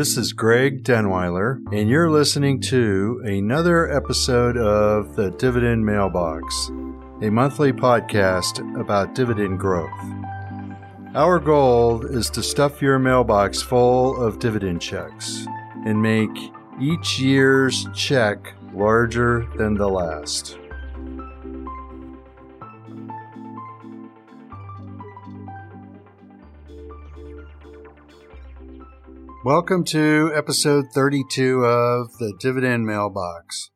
This is Greg Denweiler, and you're listening to another episode of The Dividend Mailbox, a monthly podcast about dividend growth. Our goal is to stuff your mailbox full of dividend checks and make each year's check larger than the last. Welcome to episode 32 of The Dividend Mailbox.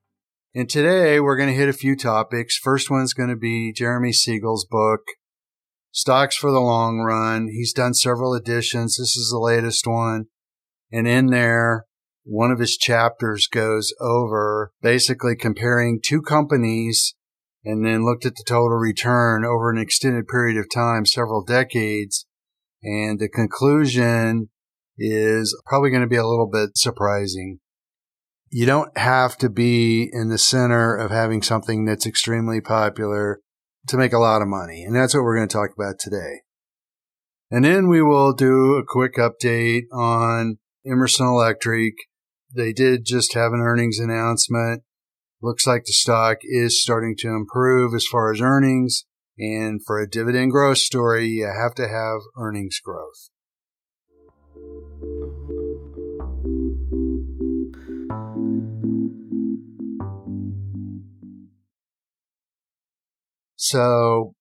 And today we're going to hit a few topics. First one's going to be Jeremy Siegel's book, Stocks for the Long Run. He's done several editions. This is the latest one. And in there, one of his chapters goes over basically comparing two companies and then looked at the total return over an extended period of time, several decades. And the conclusion is probably going to be a little bit surprising. You don't have to be in the center of having something that's extremely popular to make a lot of money. And that's what we're going to talk about today. And then we will do a quick update on Emerson Electric. They did just have an earnings announcement. Looks like the stock is starting to improve as far as earnings. And for a dividend growth story, you have to have earnings growth. So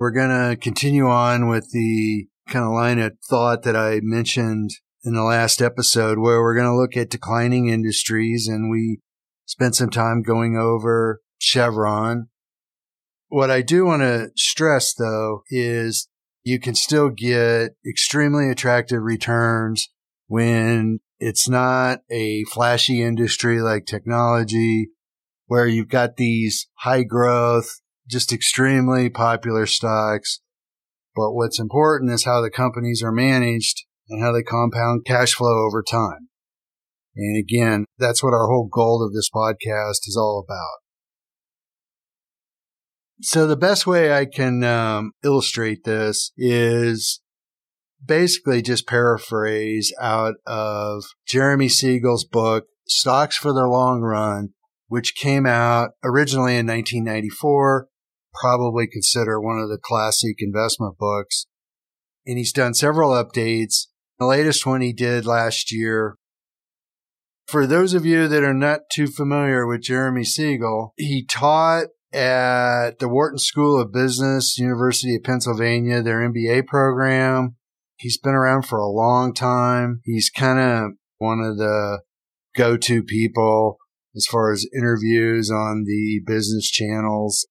we're going to continue on with the kind of line of thought that I mentioned in the last episode, where we're going to look at declining industries, and we spent some time going over Chevron. What I do want to stress, though, is you can still get extremely attractive returns when it's not a flashy industry like technology, where you've got these high growth, just extremely popular stocks. But what's important is how the companies are managed and how they compound cash flow over time. And again, that's what our whole goal of this podcast is all about. So the best way I can illustrate this is basically just paraphrase out of Jeremy Siegel's book, Stocks for the Long Run, which came out originally in 1994, probably considered one of the classic investment books. And he's done several updates. The latest one he did last year. For those of you that are not too familiar with Jeremy Siegel, he taught at the Wharton School of Business, University of Pennsylvania, their MBA program. He's been around for a long time. He's kind of one of the go-to people as far as interviews on the business channels.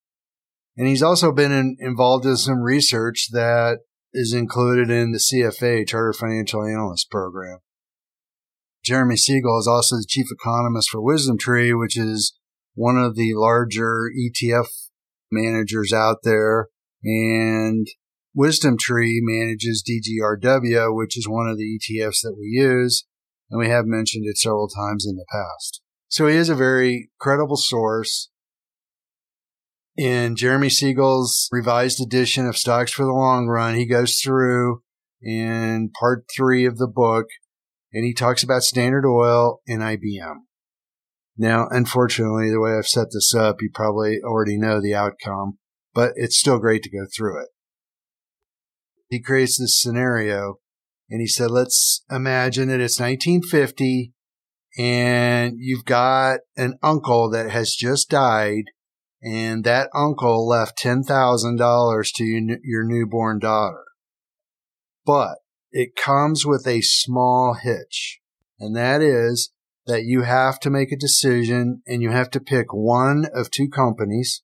And he's also been involved in some research that is included in the CFA, Chartered Financial Analyst program. Jeremy Siegel is also the chief economist for WisdomTree, which is one of the larger ETF managers out there. And WisdomTree manages DGRW, which is one of the ETFs that we use. And we have mentioned it several times in the past. So he is a very credible source. In Jeremy Siegel's revised edition of Stocks for the Long Run, he goes through in part 3 of the book, and he talks about Standard Oil and IBM. Now, unfortunately, the way I've set this up, you probably already know the outcome, but it's still great to go through it. He creates this scenario, and he said, let's imagine that it's 1950, and you've got an uncle that has just died, and that uncle left $10,000 to your newborn daughter. But it comes with a small hitch, and that is that you have to make a decision and you have to pick one of two companies.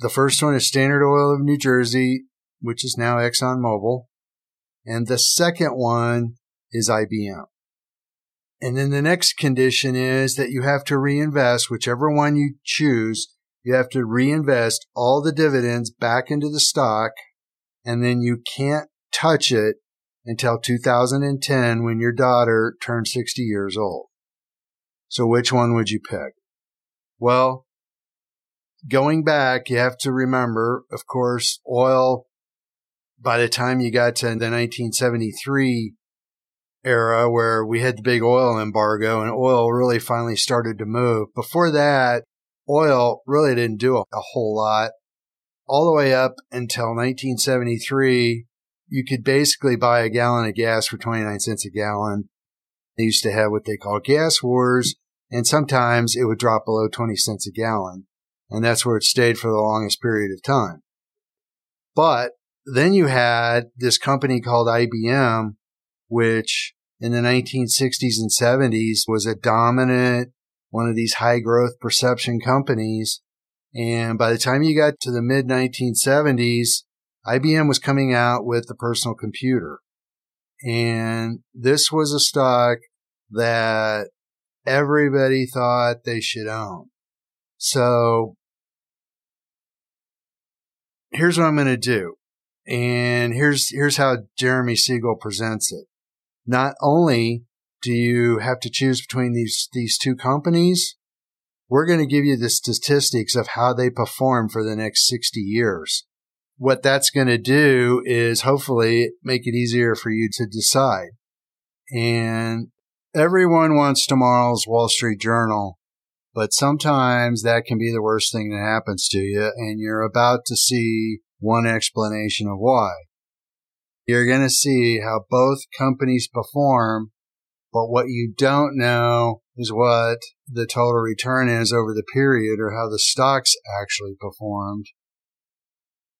The first one is Standard Oil of New Jersey, which is now Exxon Mobil, and the second one is IBM. And then the next condition is that you have to reinvest, whichever one you choose, you have to reinvest all the dividends back into the stock, and then you can't touch it until 2010 when your daughter turns 60 years old. So which one would you pick? Well, going back, you have to remember, of course, oil, by the time you got to the 1973 era where we had the big oil embargo and oil really finally started to move. Before that, oil really didn't do a whole lot. All the way up until 1973, you could basically buy a gallon of gas for 29 cents a gallon. They used to have what they call gas wars, and sometimes it would drop below 20 cents a gallon. And that's where it stayed for the longest period of time. But then you had this company called IBM, which in the 1960s and 70s was a dominant, one of these high growth perception companies. And by the time you got to the mid 1970s, IBM was coming out with the personal computer. And this was a stock that everybody thought they should own. So here's what I'm going to do. And here's how Jeremy Siegel presents it. Not only do you have to choose between these two companies, we're going to give you the statistics of how they perform for the next 60 years. What that's going to do is hopefully make it easier for you to decide. And everyone wants tomorrow's Wall Street Journal, but sometimes that can be the worst thing that happens to you, and you're about to see one explanation of why. You're going to see how both companies perform, but what you don't know is what the total return is over the period or how the stocks actually performed.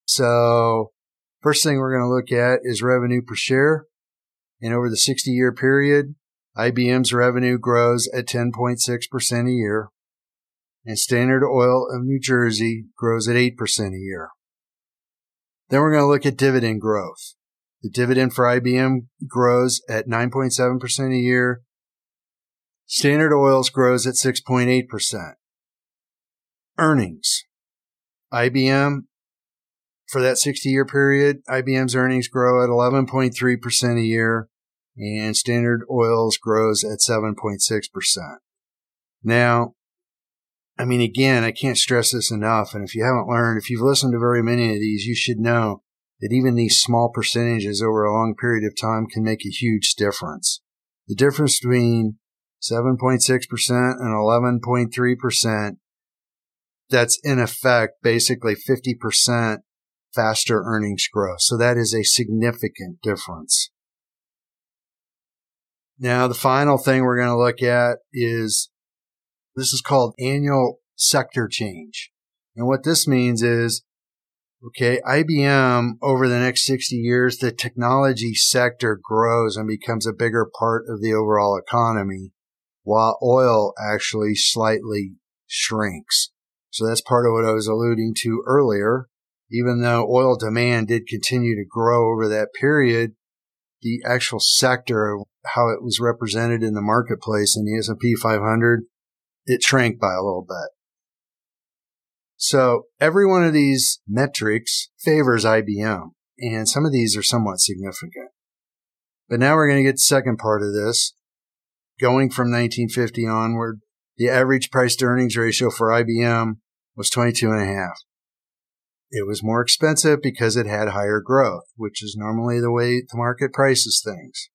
So first thing we're going to look at is revenue per share. And over the 60-year period, IBM's revenue grows at 10.6% a year, and Standard Oil of New Jersey grows at 8% a year. Then we're going to look at dividend growth. The dividend for IBM grows at 9.7% a year. Standard Oil's grows at 6.8%. Earnings. IBM, for that 60-year period, IBM's earnings grow at 11.3% a year, and Standard Oil's grows at 7.6%. Now, I mean, again, I can't stress this enough, and if you haven't learned, if you've listened to very many of these, you should know that even these small percentages over a long period of time can make a huge difference. The difference between 7.6% and 11.3%, that's in effect basically 50% faster earnings growth. So that is a significant difference. Now, the final thing we're going to look at is, this is called annual sector change. And what this means is, okay, IBM, over the next 60 years, the technology sector grows and becomes a bigger part of the overall economy, while oil actually slightly shrinks. So that's part of what I was alluding to earlier. Even though oil demand did continue to grow over that period, the actual sector of how it was represented in the marketplace in the S&P 500, it shrank by a little bit. So every one of these metrics favors IBM, and some of these are somewhat significant. But now we're going to get the second part of this. Going from 1950 onward, the average price-to-earnings ratio for IBM was 22.5. It was more expensive because it had higher growth, which is normally the way the market prices things.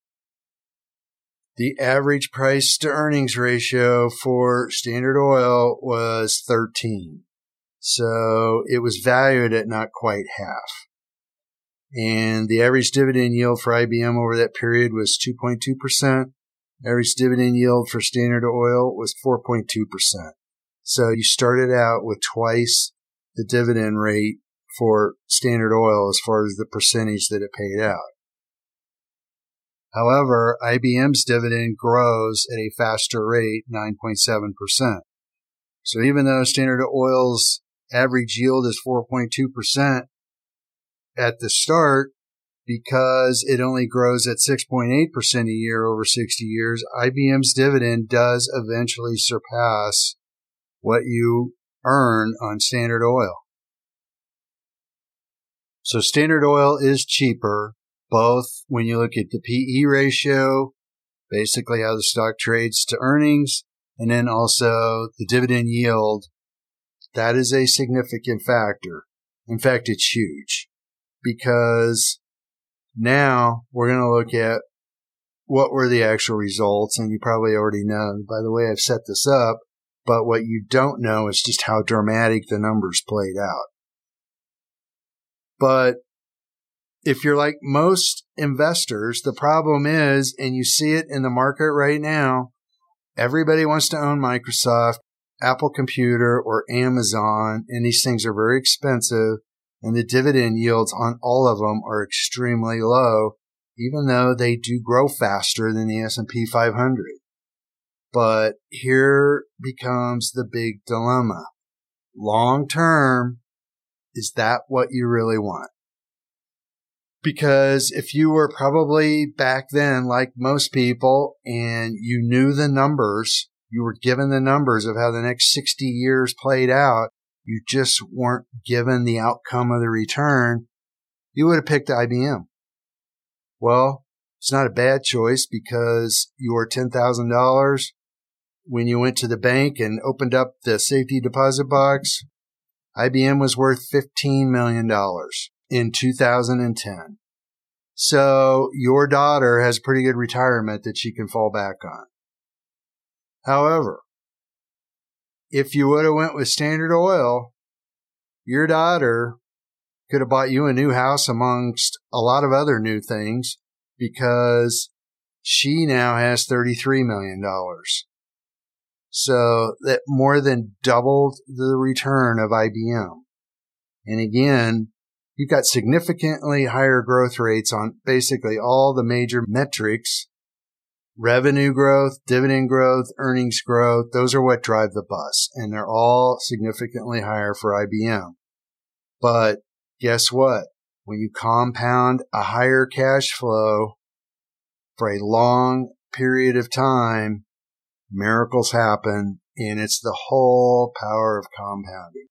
The average price-to-earnings ratio for Standard Oil was 13. So it was valued at not quite half. And the average dividend yield for IBM over that period was 2.2%. Average dividend yield for Standard Oil was 4.2%. So you started out with twice the dividend rate for Standard Oil as far as the percentage that it paid out. However, IBM's dividend grows at a faster rate, 9.7%. So even though Standard Oil's average yield is 4.2% at the start, because it only grows at 6.8% a year over 60 years, IBM's dividend does eventually surpass what you earn on Standard Oil. So Standard Oil is cheaper, both when you look at the PE ratio, basically how the stock trades to earnings, and then also the dividend yield. That is a significant factor. In fact, it's huge, because now we're going to look at what were the actual results? And you probably already know by the way I've set this up, but what you don't know is just how dramatic the numbers played out. But if you're like most investors, the problem is, and you see it in the market right now, everybody wants to own Microsoft, Apple Computer, or Amazon, and these things are very expensive, and the dividend yields on all of them are extremely low, even though they do grow faster than the S&P 500. But here becomes the big dilemma. Long term, is that what you really want? Because if you were probably back then, like most people, and you knew the numbers, you were given the numbers of how the next 60 years played out, you just weren't given the outcome of the return, you would have picked IBM. Well, it's not a bad choice because your $10,000, when you went to the bank and opened up the safety deposit box, IBM was worth $15 million in 2010. So your daughter has a pretty good retirement that she can fall back on. However, if you would have went with Standard Oil, your daughter could have bought you a new house amongst a lot of other new things because she now has $33 million. So that more than doubled the return of IBM. And again, you've got significantly higher growth rates on basically all the major metrics. Revenue growth, dividend growth, earnings growth, those are what drive the bus, and they're all significantly higher for IBM. But guess what? When you compound a higher cash flow for a long period of time, miracles happen, and it's the whole power of compounding.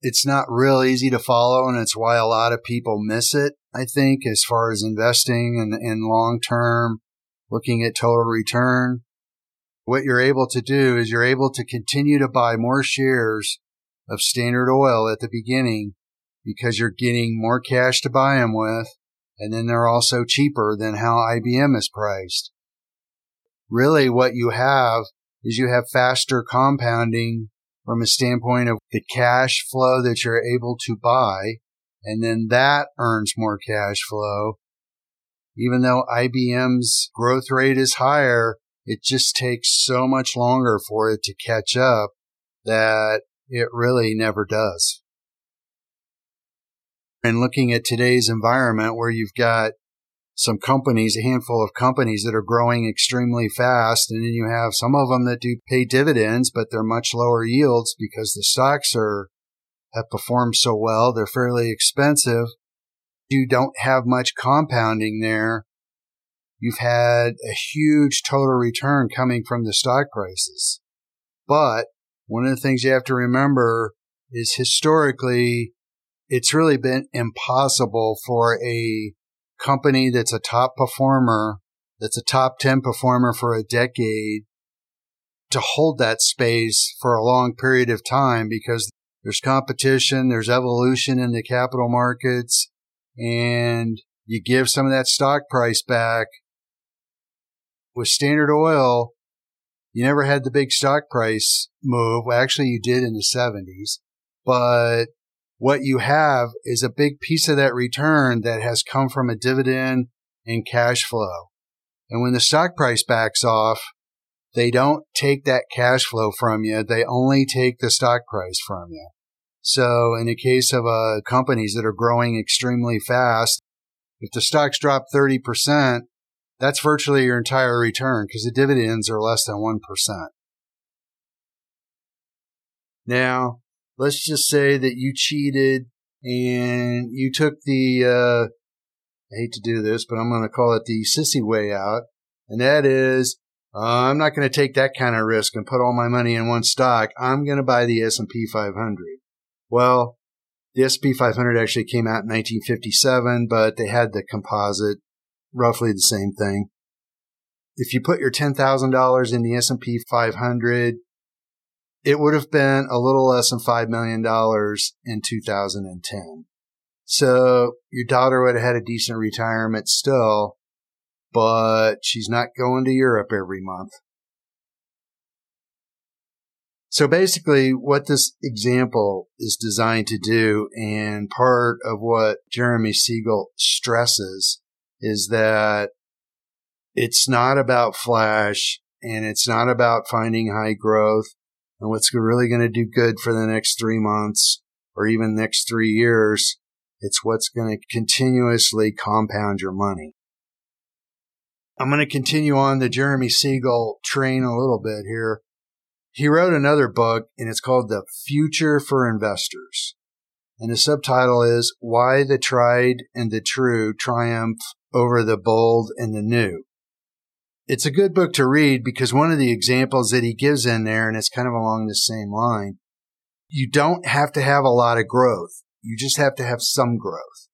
It's not real easy to follow, and it's why a lot of people miss it, I think, as far as investing and long-term. Looking at total return, what you're able to do is you're able to continue to buy more shares of Standard Oil at the beginning because you're getting more cash to buy them with, and then they're also cheaper than how IBM is priced. Really, what you have is you have faster compounding from a standpoint of the cash flow that you're able to buy, and then that earns more cash flow. Even though IBM's growth rate is higher, it just takes so much longer for it to catch up that it really never does. And looking at today's environment where you've got some companies, a handful of companies that are growing extremely fast, and then you have some of them that do pay dividends, but they're much lower yields because the stocks have performed so well, they're fairly expensive. You don't have much compounding there. You've had a huge total return coming from the stock prices. But one of the things you have to remember is historically, it's really been impossible for a company that's a top performer, that's a top 10 performer for a decade, to hold that space for a long period of time because there's competition, there's evolution in the capital markets. And you give some of that stock price back. With Standard Oil, you never had the big stock price move. Well, actually, you did in the 70s. But what you have is a big piece of that return that has come from a dividend and cash flow. And when the stock price backs off, they don't take that cash flow from you. They only take the stock price from you. So in the case of companies that are growing extremely fast, if the stocks drop 30%, that's virtually your entire return because the dividends are less than 1%. Now, let's just say that you cheated and you took the, I hate to do this, but I'm going to call it the sissy way out. And that is, I'm not going to take that kind of risk and put all my money in one stock. I'm going to buy the S&P 500. Well, the S&P 500 actually came out in 1957, but they had the composite, roughly the same thing. If you put your $10,000 in the S&P 500, it would have been a little less than $5 million in 2010. So your daughter would have had a decent retirement still, but she's not going to Europe every month. So basically what this example is designed to do, and part of what Jeremy Siegel stresses, is that it's not about flash and it's not about finding high growth and what's really going to do good for the next 3 months or even next 3 years. It's what's going to continuously compound your money. I'm going to continue on the Jeremy Siegel train a little bit here. He wrote another book, and it's called The Future for Investors. And the subtitle is Why the Tried and the True Triumph Over the Bold and the New. It's a good book to read because one of the examples that he gives in there, and it's kind of along the same line, you don't have to have a lot of growth. You just have to have some growth.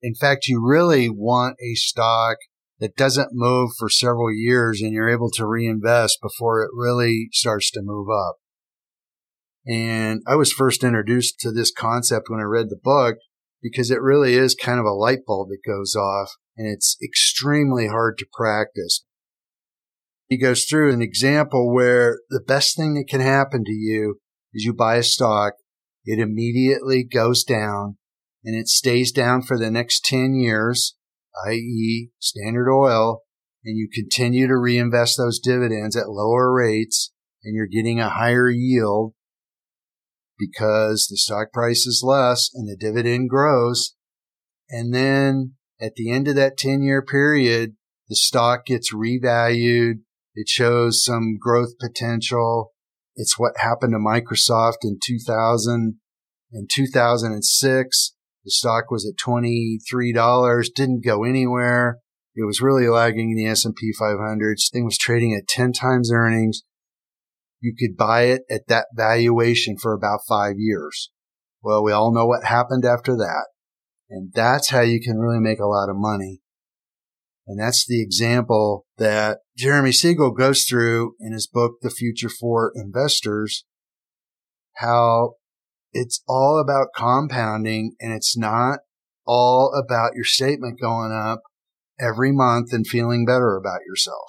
In fact, you really want a stock that doesn't move for several years and you're able to reinvest before it really starts to move up. And I was first introduced to this concept when I read the book because it really is kind of a light bulb that goes off, and it's extremely hard to practice. He goes through an example where the best thing that can happen to you is you buy a stock, it immediately goes down, and it stays down for the next 10 years. i.e. Standard Oil, and you continue to reinvest those dividends at lower rates, and you're getting a higher yield because the stock price is less and the dividend grows. And then at the end of that 10-year period, the stock gets revalued. It shows some growth potential. It's what happened to Microsoft in 2000 and 2006. The stock was at $23, didn't go anywhere. It was really lagging the S&P 500. This thing was trading at 10 times earnings. You could buy it at that valuation for about 5 years. Well, we all know what happened after that. And that's how you can really make a lot of money. And that's the example that Jeremy Siegel goes through in his book, The Future for Investors, how it's all about compounding, and it's not all about your statement going up every month and feeling better about yourself.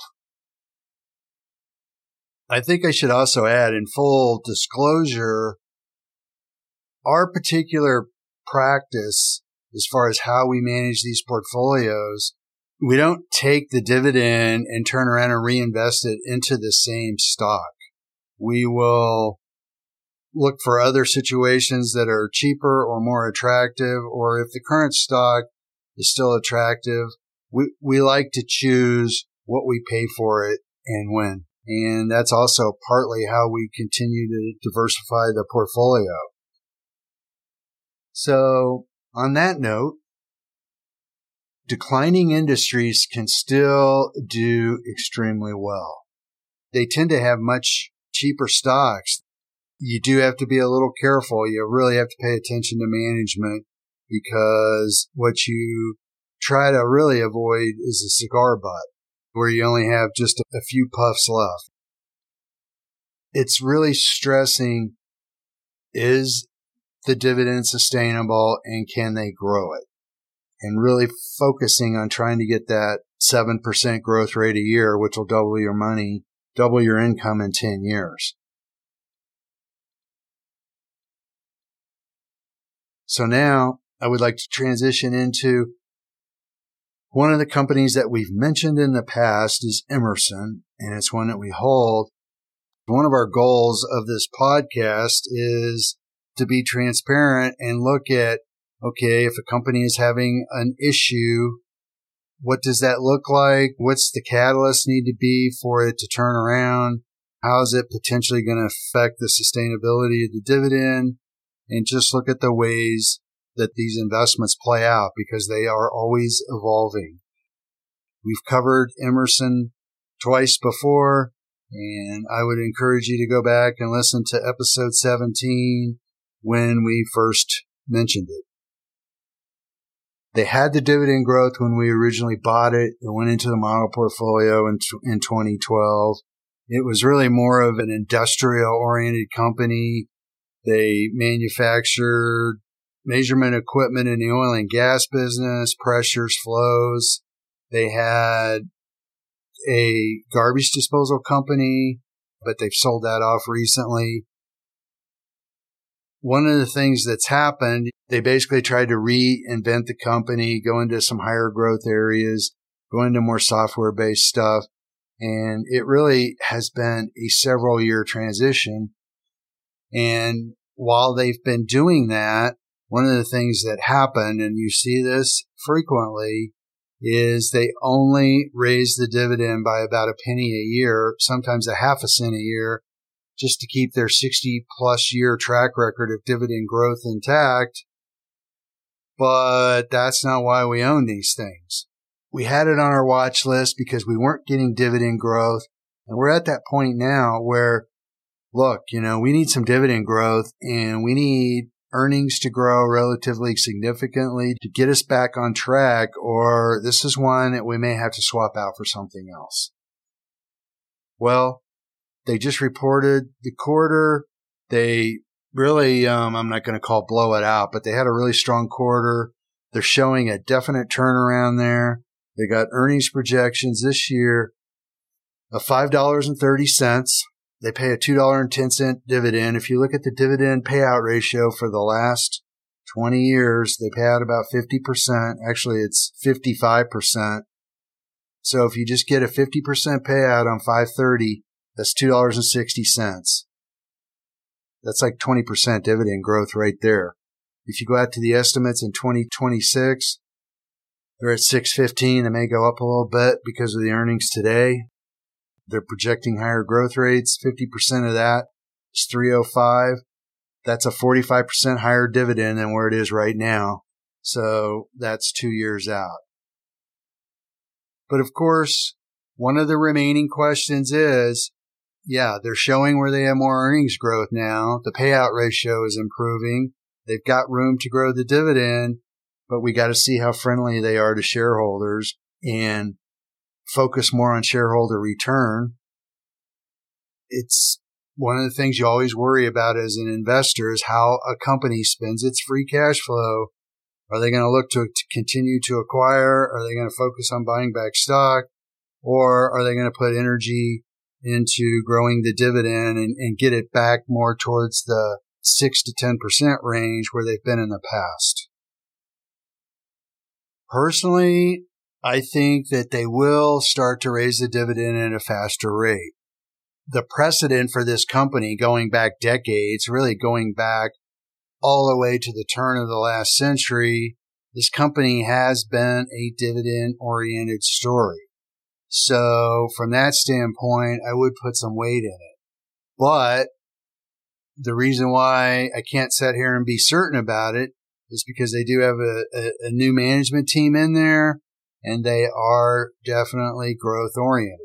I think I should also add, in full disclosure, our particular practice as far as how we manage these portfolios, we don't take the dividend and turn around and reinvest it into the same stock. We will look for other situations that are cheaper or more attractive, or if the current stock is still attractive, we like to choose what we pay for it and when. And that's also partly how we continue to diversify the portfolio. So on that note, declining industries can still do extremely well. They tend to have much cheaper stocks. You do have to be a little careful. You really have to pay attention to management, because what you try to really avoid is a cigar butt where you only have just a few puffs left. It's really stressing, is the dividend sustainable and can they grow it? And really focusing on trying to get that 7% growth rate a year, which will double your money, double your income in 10 years. So now I would like to transition into one of the companies that we've mentioned in the past is Emerson, and it's one that we hold. One of our goals of this podcast is to be transparent and look at, okay, if a company is having an issue, what does that look like? What's the catalyst need to be for it to turn around? How is it potentially going to affect the sustainability of the dividend? And just look at the ways that these investments play out, because they are always evolving. We've covered Emerson twice before, and I would encourage you to go back and listen to episode 17 when we first mentioned it. They had the dividend growth when we originally bought it. It went into the model portfolio in 2012. It was really more of an industrial-oriented company. They manufactured measurement equipment in the oil and gas business, pressures, flows, They had a garbage disposal company, but they've sold that off recently. One of the things that's happened, they basically tried to reinvent the company, go into some higher growth areas, go into more software-based stuff. And it really has been a several-year transition. And while they've been doing that, one of the things that happened, and you see this frequently, is they only raise the dividend by about a penny a year, sometimes a half a cent a year, just to keep their 60-plus year track record of dividend growth intact. But that's not why we own these things. We had it on our watch list because we weren't getting dividend growth. And we're at that point now where, look, you know, we need some dividend growth and we need earnings to grow relatively significantly to get us back on track, or this is one that we may have to swap out for something else. Well, they just reported the quarter. They really, I'm not going to call blow it out, but they had a really strong quarter. They're showing a definite turnaround there. They got earnings projections this year of $5.30. They pay a $2.10 dividend. If you look at the dividend payout ratio for the last 20 years, they pay out about 50%. Actually, it's 55%. So if you just get a 50% payout on $5.30, that's $2.60. That's like 20% dividend growth right there. If you go out to the estimates in 2026, they're at $6.15. They may go up a little bit because of the earnings today. They're projecting higher growth rates. 50% of that is $3.05. That's a 45% higher dividend than where it is right now. So that's 2 years out. But of course, one of the remaining questions is, yeah, they're showing where they have more earnings growth now. The payout ratio is improving. They've got room to grow the dividend, but we got to see how friendly they are to shareholders and focus more on shareholder return. It's one of the things you always worry about as an investor is how a company spends its free cash flow. Are they going to look to continue to acquire? Are they going to focus on buying back stock? Or are they going to put energy into growing the dividend and get it back more towards the 6 to 10% range where they've been in the past? Personally, I think that they will start to raise the dividend at a faster rate. The precedent for this company going back decades, really going back all the way to the turn of the last century, this company has been a dividend-oriented story. So from that standpoint, I would put some weight in it. But the reason why I can't sit here and be certain about it is because they do have a new management team in there. And they are definitely growth-oriented.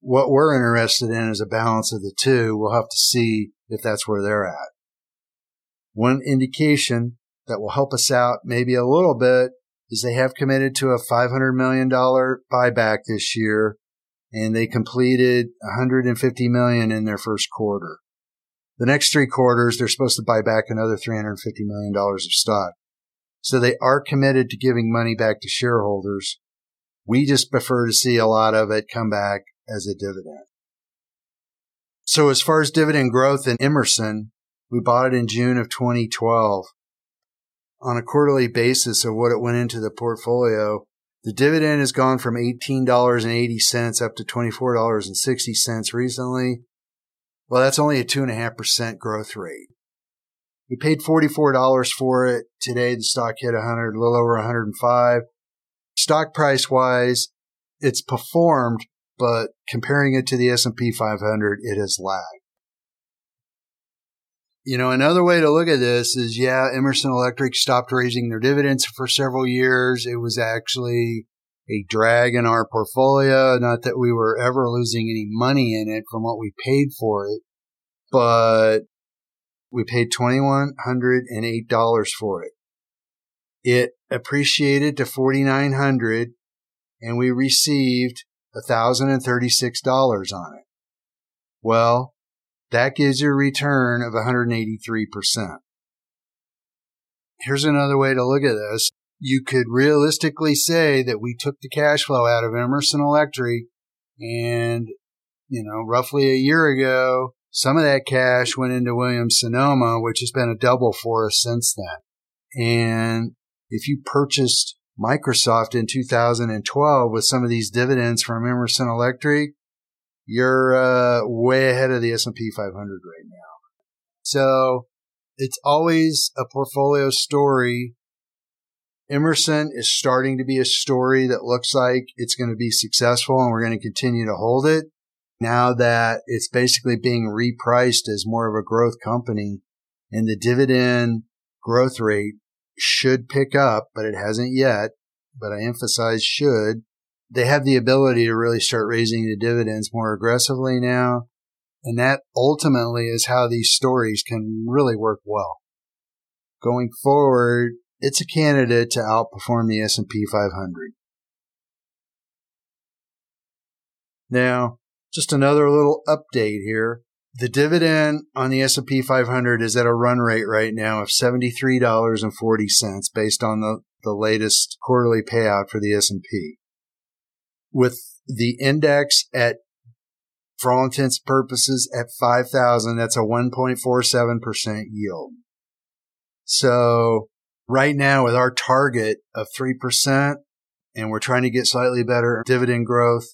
What we're interested in is a balance of the two. We'll have to see if that's where they're at. One indication that will help us out maybe a little bit is they have committed to a $500 million buyback this year, and they completed $150 million in their first quarter. The next three quarters, they're supposed to buy back another $350 million of stock. So they are committed to giving money back to shareholders. We just prefer to see a lot of it come back as a dividend. So as far as dividend growth in Emerson, we bought it in June of 2012. On a quarterly basis of what it went into the portfolio, the dividend has gone from $18.80 up to $24.60 recently. Well, that's only a 2.5% growth rate. We paid $44 for it. Today, the stock hit 100, a little over 105. Stock price-wise, it's performed, but comparing it to the S&P 500, it has lagged. You know, another way to look at this is, yeah, Emerson Electric stopped raising their dividends for several years. It was actually a drag in our portfolio, not that we were ever losing any money in it from what we paid for it, but we paid $2,108 for it. It appreciated to $4,900, and we received $1,036 on it. Well, that gives you a return of 183%. Here's another way to look at this. you could realistically say that we took the cash flow out of Emerson Electric and, you know, roughly a year ago, some of that cash went into Williams-Sonoma, which has been a double for us since then. And if you purchased Microsoft in 2012 with some of these dividends from Emerson Electric, you're way ahead of the S&P 500 right now. So it's always a portfolio story. Emerson is starting to be a story that looks like it's going to be successful, and we're going to continue to hold it. Now that it's basically being repriced as more of a growth company, and the dividend growth rate should pick up, but it hasn't yet. But I emphasize should. They have the ability to really start raising the dividends more aggressively now. And that ultimately is how these stories can really work well. Going forward, it's a candidate to outperform the S&P 500. Now, just another little update here. The dividend on the S&P 500 is at a run rate right now of $73.40 based on the latest quarterly payout for the S&P. With the index at, for all intents and purposes, at 5,000, that's a 1.47% yield. So right now with our target of 3%, and we're trying to get slightly better dividend growth,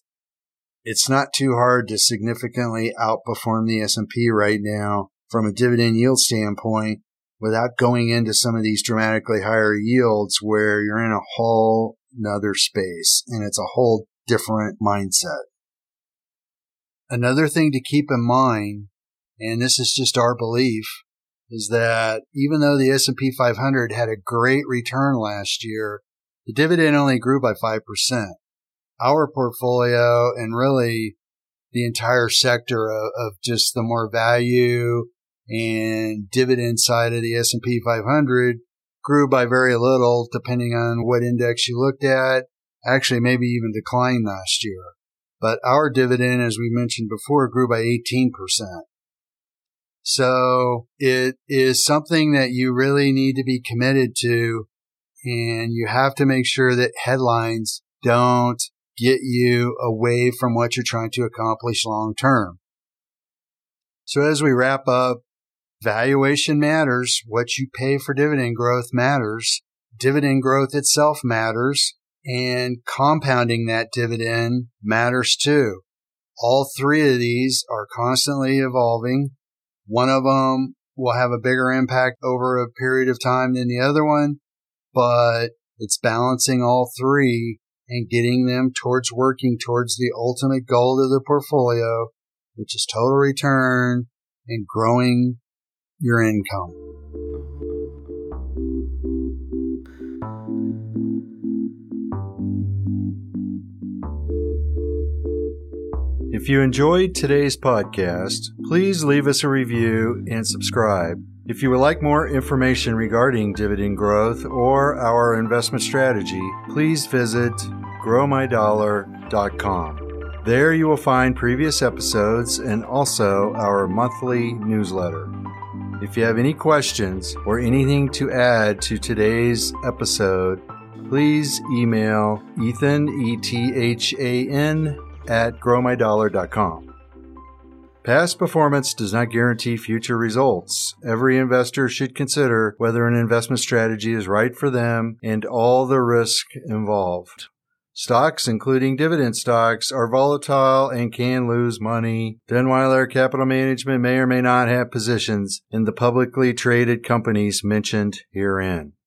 it's not too hard to significantly outperform the S&P right now from a dividend yield standpoint without going into some of these dramatically higher yields where you're in a whole nother space and it's a whole different mindset. Another thing to keep in mind, and this is just our belief, is that even though the S&P 500 had a great return last year, the dividend only grew by 5%. Our portfolio and really the entire sector of just the more value and dividend side of the S&P 500 grew by very little, depending on what index you looked at, actually maybe even declined last year. But our dividend, as we mentioned before, grew by 18%. So it is something that you really need to be committed to, and you have to make sure that headlines don't get you away from what you're trying to accomplish long term. So as we wrap up, valuation matters. What you pay for dividend growth matters. Dividend growth itself matters. And compounding that dividend matters too. All three of these are constantly evolving. One of them will have a bigger impact over a period of time than the other one, but it's balancing all three and getting them towards working towards the ultimate goal of the portfolio, which is total return and growing your income. If you enjoyed today's podcast, please leave us a review and subscribe. If you would like more information regarding dividend growth or our investment strategy, please visit growmydollar.com. There you will find previous episodes and also our monthly newsletter. If you have any questions or anything to add to today's episode, please email Ethan, E-T-H-A-N, at growmydollar.com. Past performance does not guarantee future results. Every investor should consider whether an investment strategy is right for them and all the risk involved. Stocks, including dividend stocks, are volatile and can lose money. Denewiler Capital Management may or may not have positions in the publicly traded companies mentioned herein.